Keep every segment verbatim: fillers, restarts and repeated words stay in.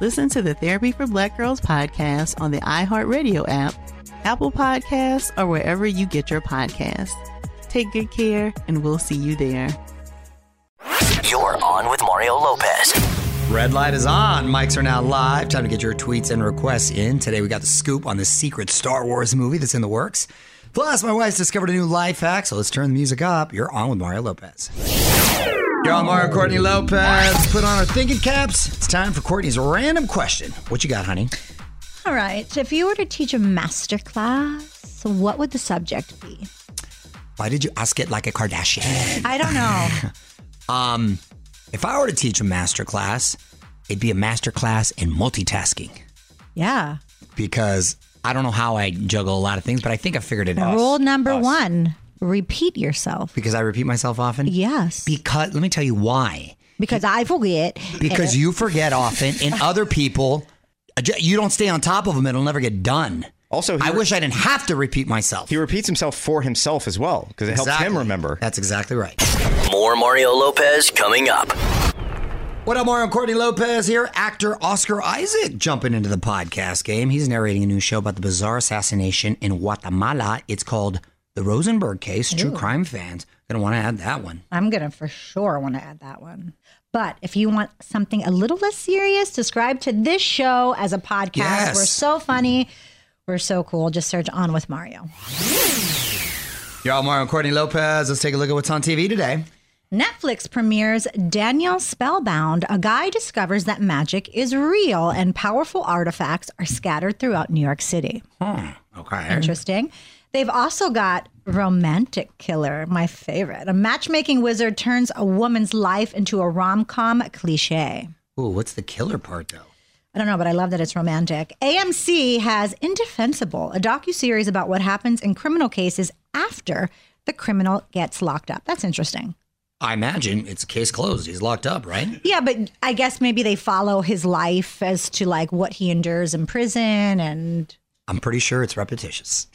Listen to the Therapy for Black Girls podcast on the iHeartRadio app, Apple Podcasts, or wherever you get your podcasts. Take good care, and we'll see you there. You're on with Mario Lopez. Red light is on. Mics are now live. Time to get your tweets and requests in. Today we got the scoop on the secret Star Wars movie that's in the works. Plus, my wife's discovered a new life hack, so let's turn the music up. You're on with Mario Lopez. You're on Mario Courtney Lopez. Put on our thinking caps. It's time for Courtney's random question. What you got, honey? All right. If you were to teach a master class, what would the subject be? Why did you ask it like a Kardashian? I don't know. Um, if I were to teach a master class, it'd be a master class in multitasking. Yeah. Because I don't know how I juggle a lot of things, but I think I figured it out. Rule number Us. one, repeat yourself. Because I repeat myself often? Yes. Because, let me tell you why. Because I forget. Because you forget often, and other people, you don't stay on top of them, it'll never get done. Also, I re- wish I didn't have to repeat myself. He repeats himself for himself as well, because it exactly. helps him remember. That's exactly right. More Mario Lopez coming up. What up, Mario? Courtney Lopez here. Actor Oscar Isaac jumping into the podcast game. He's narrating a new show about the bizarre assassination in Guatemala. It's called The Rosenberg Case. Ooh. True crime fans going to want to add that one. I'm going to for sure want to add that one. But if you want something a little less serious, subscribe to this show as a podcast. Yes. We're so funny. We're so cool. Just search On With Mario. Y'all, Mario and Courtney Lopez. Let's take a look at what's on T V today. Netflix premieres Daniel Spellbound. A guy discovers that magic is real and powerful artifacts are scattered throughout New York City. Hmm. Okay. Interesting. They've also got Romantic Killer, my favorite. A matchmaking wizard turns a woman's life into a rom-com cliche. Ooh, what's the killer part, though? I don't know, but I love that it's romantic. A M C has Indefensible, a docuseries about what happens in criminal cases after the criminal gets locked up. That's interesting. I imagine it's case closed. He's locked up, right? Yeah, but I guess maybe they follow his life as to like what he endures in prison and... I'm pretty sure it's repetitious.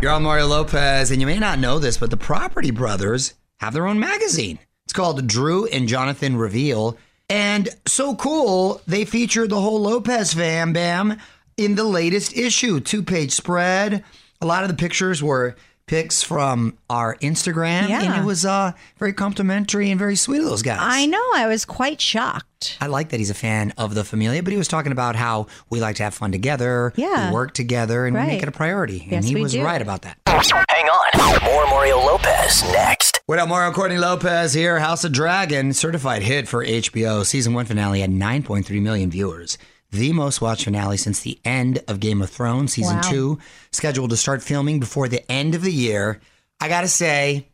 You're on Mario Lopez, and you may not know this, but the Property Brothers have their own magazine. It's called Drew and Jonathan Reveal. And so cool, they featured the whole Lopez fam bam in the latest issue. Two-page spread. A lot of the pictures were pics from our Instagram. Yeah. And it was uh, very complimentary and very sweet of those guys. I know. I was quite shocked. I like that he's a fan of the Familia, but he was talking about how we like to have fun together. Yeah. We work together and right. we make it a priority. And yes, he was do. right about that. Hang on. More Mario Lopez next. What up, Mario? Courtney Lopez here. House of Dragon, certified hit for H B O. Season one finale had nine point three million viewers. The most watched finale since the end of Game of Thrones. Season wow. two, scheduled to start filming before the end of the year. I got to say,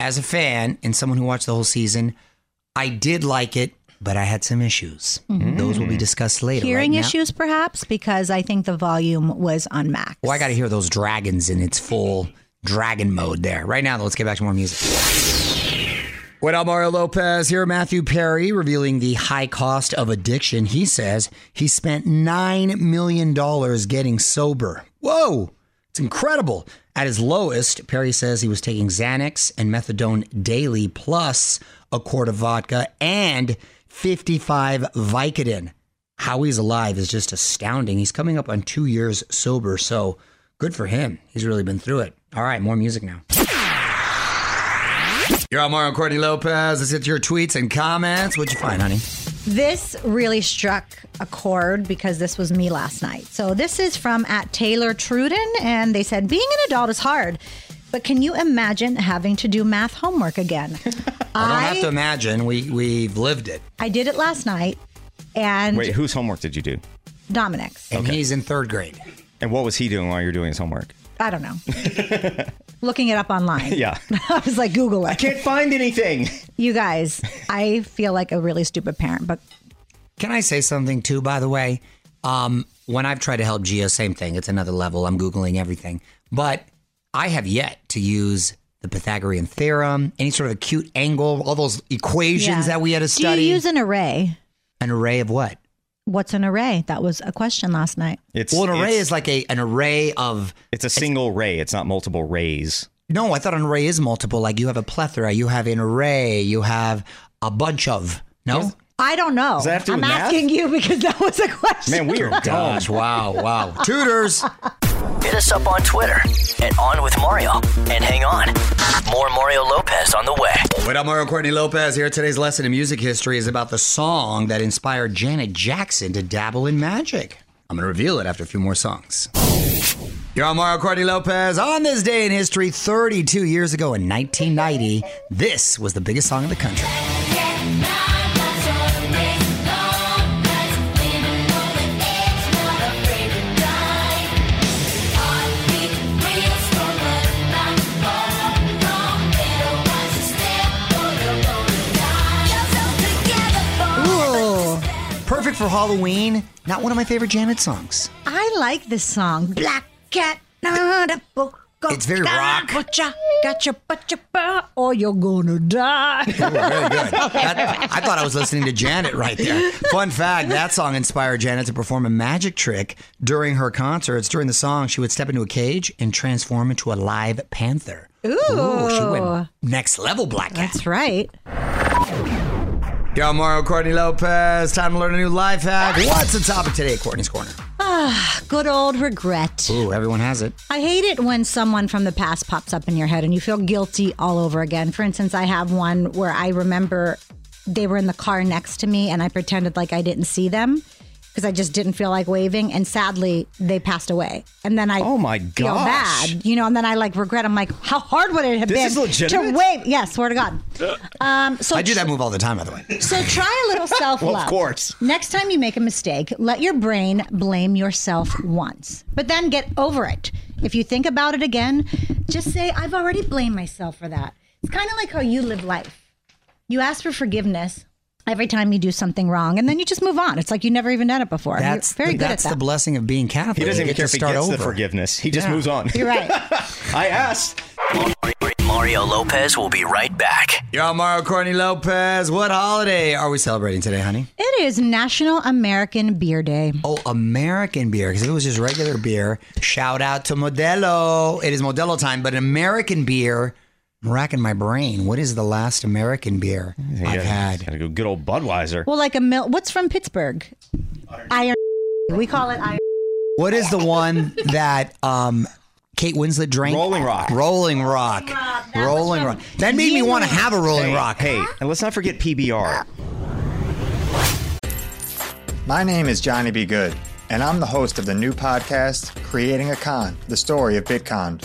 as a fan and someone who watched the whole season, I did like it, but I had some issues. Mm-hmm. Those will be discussed later. Hearing right issues, now. perhaps, because I think the volume was on max. Well, I got to hear those dragons in its full... dragon mode there. Right now, though, let's get back to more music. What up, Mario Lopez? Here, Matthew Perry revealing the high cost of addiction. He says he spent nine million dollars getting sober. Whoa, it's incredible. At his lowest, Perry says he was taking Xanax and methadone daily, plus a quart of vodka and fifty-five Vicodin. How he's alive is just astounding. He's coming up on two years sober, so good for him. He's really been through it. All right, more music now. You're on Mario and Courtney Lopez. Let's get your tweets and comments. What'd you find, honey? This really struck a chord because this was me last night. So this is from at Taylor Truden, and they said, being an adult is hard, but can you imagine having to do math homework again? I don't have to imagine. We, we've lived it. I did it last night. And wait, whose homework did you do? Dominic's. And okay. He's in third grade. And what was he doing while you're doing his homework? I don't know. Looking it up online. Yeah. I was like, Google it. I can't find anything. You guys, I feel like a really stupid parent, but. Can I say something too, by the way? Um, when I've tried to help Gia, same thing. It's another level. I'm Googling everything. But I have yet to use the Pythagorean theorem, any sort of acute angle, all those equations yeah. that we had to study. Do you use an array? An array of what? What's an array? That was a question last night. It's, well, an array is like a an array of... It's a single it's, ray. It's not multiple rays. No, I thought an array is multiple. Like you have a plethora. You have an array. You have a bunch of. No? Yes. I don't know. Does that have to do I'm with asking math? You because that was a question. Man, we are dumb. Gosh, wow, wow. Tutors. Hit us up on Twitter at OnWithMario. And hang on, more Mario Lopez on the way. What up, Mario? Courtney Lopez here. Today's lesson in music history is about the song that inspired Janet Jackson to dabble in magic. I'm going to reveal it after a few more songs. You're on Mario. Courtney Lopez. On this day in history, thirty-two years ago in nineteen ninety, this was the biggest song in the country. For Halloween, not one of my favorite Janet songs. I like this song. Black Cat. It's very rock. Or you're gonna die. Ooh, very good. That, I thought I was listening to Janet right there. Fun fact, that song inspired Janet to perform a magic trick during her concerts. During the song, she would step into a cage and transform into a live panther. Ooh. Ooh, she went next level, Black Cat. That's right. Yo, Mario, Courtney Lopez. Time to learn a new life hack. What's the topic today, Courtney's Corner? Ah, good old regret. Ooh, everyone has it. I hate it when someone from the past pops up in your head and you feel guilty all over again. For instance, I have one where I remember they were in the car next to me and I pretended like I didn't see them because I just didn't feel like waving. And sadly, they passed away. And then I oh my feel bad. You know, and then I like regret. I'm like, how hard would it have this been is to wave? Yeah, swear to God. Um, so I do that move all the time, by the way. So try a little self-love. Well, of course. Next time you make a mistake, let your brain blame yourself once, but then get over it. If you think about it again, just say, I've already blamed myself for that. It's kind of like how you live life. You ask for forgiveness every time you do something wrong, and then you just move on. It's like you've never even done it before. That's You're very the, good that's at that. That's the blessing of being Catholic. He doesn't even care if he gets over. The forgiveness. He just yeah. moves on. You're right. I asked. Mario Lopez will be right back. Yo, Mario, Courtney Lopez. What holiday are we celebrating today, honey? It is National American Beer Day. Oh, American beer, because it was just regular beer. Shout out to Modelo. It is Modelo time, but American beer... I'm racking my brain. What is the last American beer yeah, I've had? Gotta go good old Budweiser. Well, like a mil- what's from Pittsburgh? Iron. Iron. We call it Iron. What is the one that um, Kate Winslet drank? Rolling Rock. Rolling Rock. Rolling Rock. Rolling Rock. That made me want to have a Rolling hey, Rock. Hey, and let's not forget P B R. My name is Johnny B Good, and I'm the host of the new podcast, Creating a Con, the story of BitConned.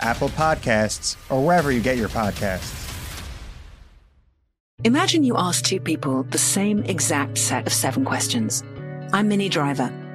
Apple Podcasts, or wherever you get your podcasts. Imagine you ask two people the same exact set of seven questions. I'm Minnie Driver,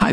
Hi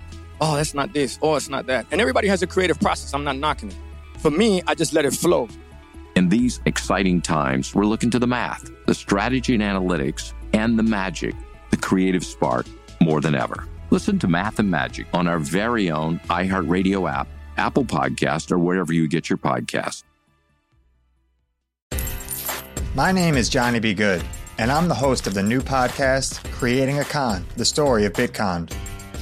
Oh, that's not this. Oh, it's not that. And everybody has a creative process. I'm not knocking it. For me, I just let it flow. In these exciting times, we're looking to the math, the strategy and analytics, and the magic, the creative spark, more than ever. Listen to Math and Magic on our very own iHeartRadio app, Apple Podcasts, or wherever you get your podcasts. My name is Johnny B Good, and I'm the host of the new podcast, Creating a Con, the story of BitConned.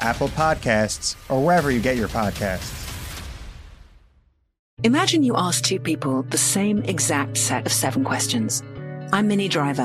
Apple Podcasts, or wherever you get your podcasts. Imagine you ask two people the same exact set of seven questions. I'm Minnie Driver,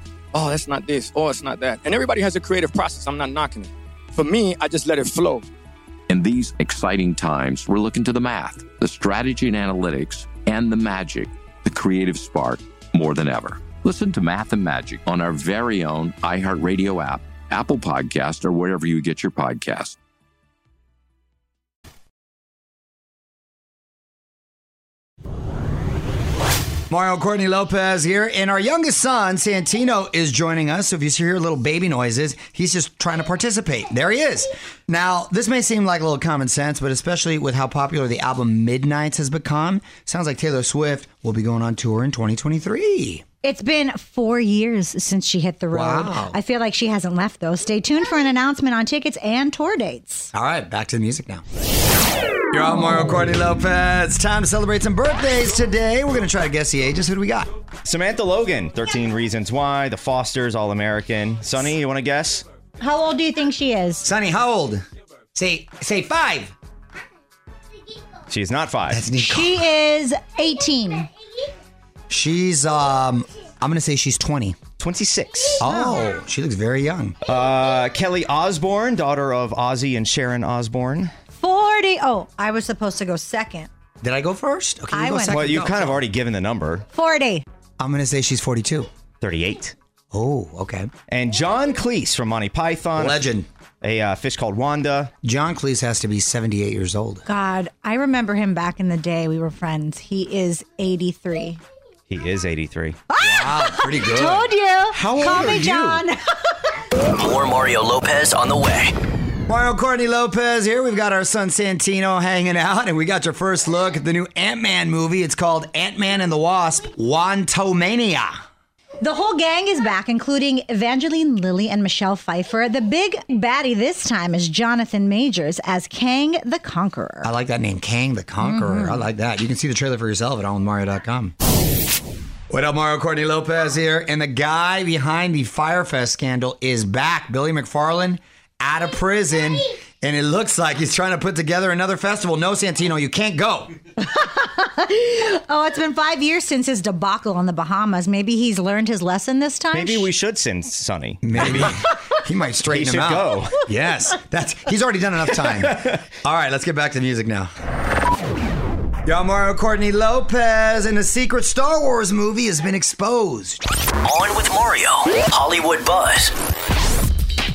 Oh, that's not this. Oh, it's not that. And everybody has a creative process. I'm not knocking it. For me, I just let it flow. In these exciting times, we're looking to the math, the strategy and analytics, and the magic, the creative spark, more than ever. Listen to Math and Magic on our very own iHeartRadio app, Apple Podcast, or wherever you get your podcasts. Mario Courtney Lopez here, and our youngest son, Santino, is joining us. So if you hear little baby noises, he's just trying to participate. There he is. Now, this may seem like a little common sense, but especially with how popular the album Midnights has become, sounds like Taylor Swift will be going on tour in twenty twenty-three. It's been four years since she hit the road. Wow. I feel like she hasn't left, though. Stay tuned for an announcement on tickets and tour dates. All right, back to the music now. You're on Mario Courtney Lopez. Time to celebrate some birthdays today. We're going to try to guess the ages. Who do we got? Samantha Logan, thirteen Reasons Why, The Fosters, All-American. Sonny, you want to guess? How old do you think she is? Sonny, how old? Say, say five. She's not five. That's Nicole. She is eighteen. She's, um, I'm going to say she's twenty. twenty-six. Oh, she looks very young. Uh, Kelly Osbourne, daughter of Ozzy and Sharon Osbourne. forty. Oh, I was supposed to go second. Did I go first? Okay, you I go went. Second. Well, you've kind of already given the number. forty. I'm going to say she's forty-two. thirty-eight. Oh, okay. And John Cleese from Monty Python. Legend. A uh, Fish Called Wanda. John Cleese has to be seventy-eight years old. God, I remember him back in the day. We were friends. He is eighty-three. He is eighty-three. Wow, pretty good. Told you. How old Call are me you? John. More Mario Lopez on the way. Mario Courtney Lopez here. We've got our son Santino hanging out, and we got your first look at the new Ant-Man movie. It's called Ant-Man and the Wasp, Quantumania. The whole gang is back, including Evangeline Lilly and Michelle Pfeiffer. The big baddie this time is Jonathan Majors as Kang the Conqueror. I like that name, Kang the Conqueror. Mm-hmm. I like that. You can see the trailer for yourself at all in mario dot com. What up, Mario Courtney Lopez here. And the guy behind the Firefest scandal is back. Billy McFarlane out of prison. And it looks like he's trying to put together another festival. No, Santino, you can't go. Oh, it's been five years since his debacle on the Bahamas. Maybe he's learned his lesson this time. Maybe we should send Sonny. Maybe. He might straighten he him out. He should go. Yes. That's, he's already done enough time. All right, let's get back to the music now. Y'all, Mario Courtney Lopez, and a secret Star Wars movie has been exposed. On with Mario, Hollywood Buzz.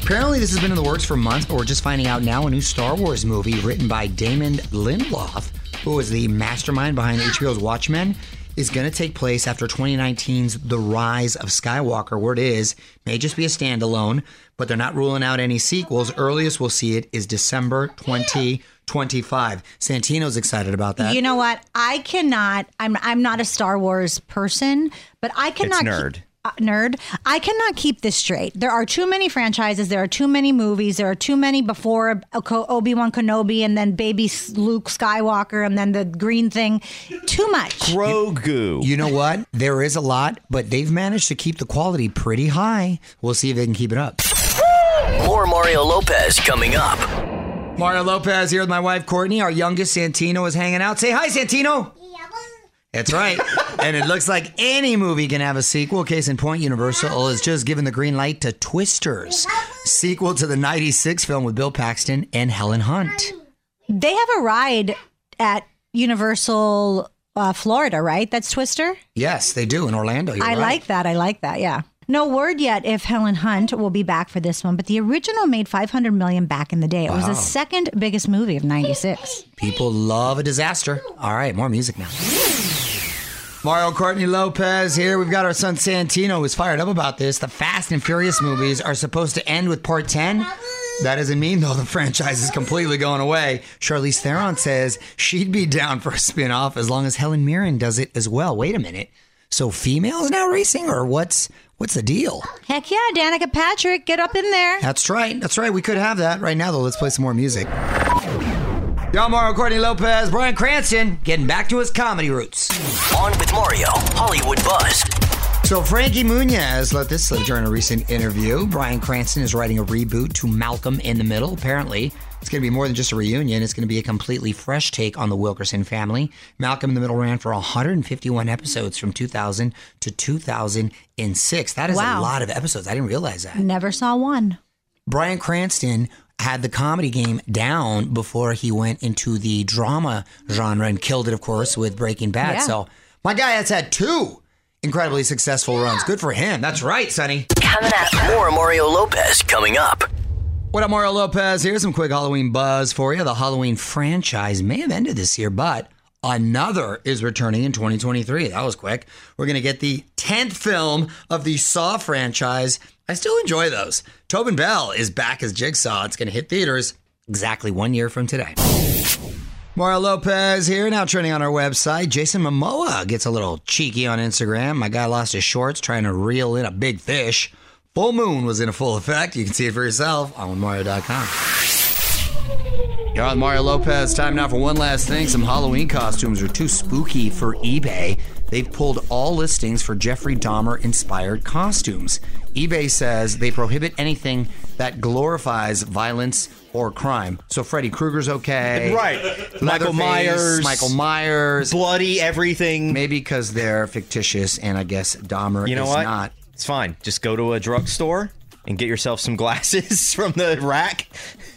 Apparently this has been in the works for months, but we're just finding out now a new Star Wars movie written by Damon Lindelof, who is the mastermind behind H B O's Watchmen, is going to take place after twenty nineteen's The Rise of Skywalker, where it is, may just be a standalone, but they're not ruling out any sequels. Earliest we'll see it is December twenty twenty-five. Santino's excited about that. You know what? I cannot, I'm I'm not a Star Wars person, but I cannot. It's nerd. Keep, uh, nerd. I cannot keep this straight. There are too many franchises. There are too many movies. There are too many before Obi-Wan Kenobi and then baby Luke Skywalker and then the green thing. Too much. Grogu. You, you know what? There is a lot, but they've managed to keep the quality pretty high. We'll see if they can keep it up. More Mario Lopez coming up. Mario Lopez here with my wife, Courtney. Our youngest, Santino, is hanging out. Say hi, Santino. Yeah. That's right. And it looks like any movie can have a sequel. Case in point, Universal has just given the green light to Twisters, sequel to the ninety-six film with Bill Paxton and Helen Hunt. They have a ride at Universal uh, Florida, right? That's Twister? Yes, they do in Orlando. You're I right. like that. I like that, yeah. No word yet if Helen Hunt will be back for this one, but the original made five hundred million dollars back in the day. It wow. was the second biggest movie of ninety-six. People love a disaster. All right, more music now. Mario Courtney Lopez here. We've got our son Santino who's fired up about this. The Fast and Furious movies are supposed to end with part ten. That doesn't mean, though, the franchise is completely going away. Charlize Theron says she'd be down for a spin-off as long as Helen Mirren does it as well. Wait a minute. So females now racing, or what's what's the deal? Heck yeah, Danica Patrick, get up in there. That's right, that's right. We could have that right now, though. Let's play some more music. Y'all, Mario Courtney Lopez, Bryan Cranston, getting back to his comedy roots. On with Mario, Hollywood Buzz. So Frankie Muniz let this slip during a recent interview. Bryan Cranston is writing a reboot to Malcolm in the Middle. Apparently, it's going to be more than just a reunion. It's going to be a completely fresh take on the Wilkerson family. Malcolm in the Middle ran for one hundred fifty-one episodes from two thousand to two thousand six. That is wow. a lot of episodes. I didn't realize that. Never saw one. Bryan Cranston had the comedy game down before he went into the drama genre and killed it, of course, with Breaking Bad. Yeah. So my guy has had two incredibly successful yeah. runs. Good for him. That's right, Sonny. Coming up. More Mario Lopez coming up. What up, Mario Lopez? Here's some quick Halloween buzz for you. The Halloween franchise may have ended this year, but another is returning in twenty twenty-three. That was quick. We're going to get the tenth film of the Saw franchise. I still enjoy those. Tobin Bell is back as Jigsaw. It's going to hit theaters exactly one year from today. Mario Lopez here, now trending on our website. Jason Momoa gets a little cheeky on Instagram. My guy lost his shorts trying to reel in a big fish. Full moon was in a full effect. You can see it for yourself on Mario dot com. You're on Mario Lopez. Time now for one last thing. Some Halloween costumes are too spooky for eBay. They've pulled all listings for Jeffrey Dahmer-inspired costumes. eBay says they prohibit anything that glorifies violence or crime. So Freddy Krueger's okay. Right. Leatherface, Michael Myers. Michael Myers. Bloody everything. Maybe because they're fictitious, and I guess Dahmer you know is what? not. It's fine. Just go to a drugstore and get yourself some glasses from the rack.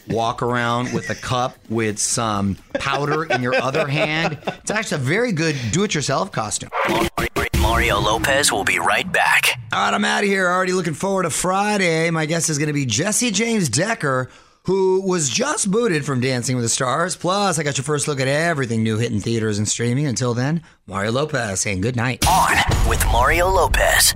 Walk around with a cup with some powder in your other hand. It's actually a very good do-it-yourself costume. Mario Lopez will be right back. All right, I'm out of here. Already looking forward to Friday. My guest is going to be Jesse James Decker, who was just booted from Dancing with the Stars. Plus, I got your first look at everything new hitting theaters and streaming. Until then, Mario Lopez saying good night. On with Mario Lopez.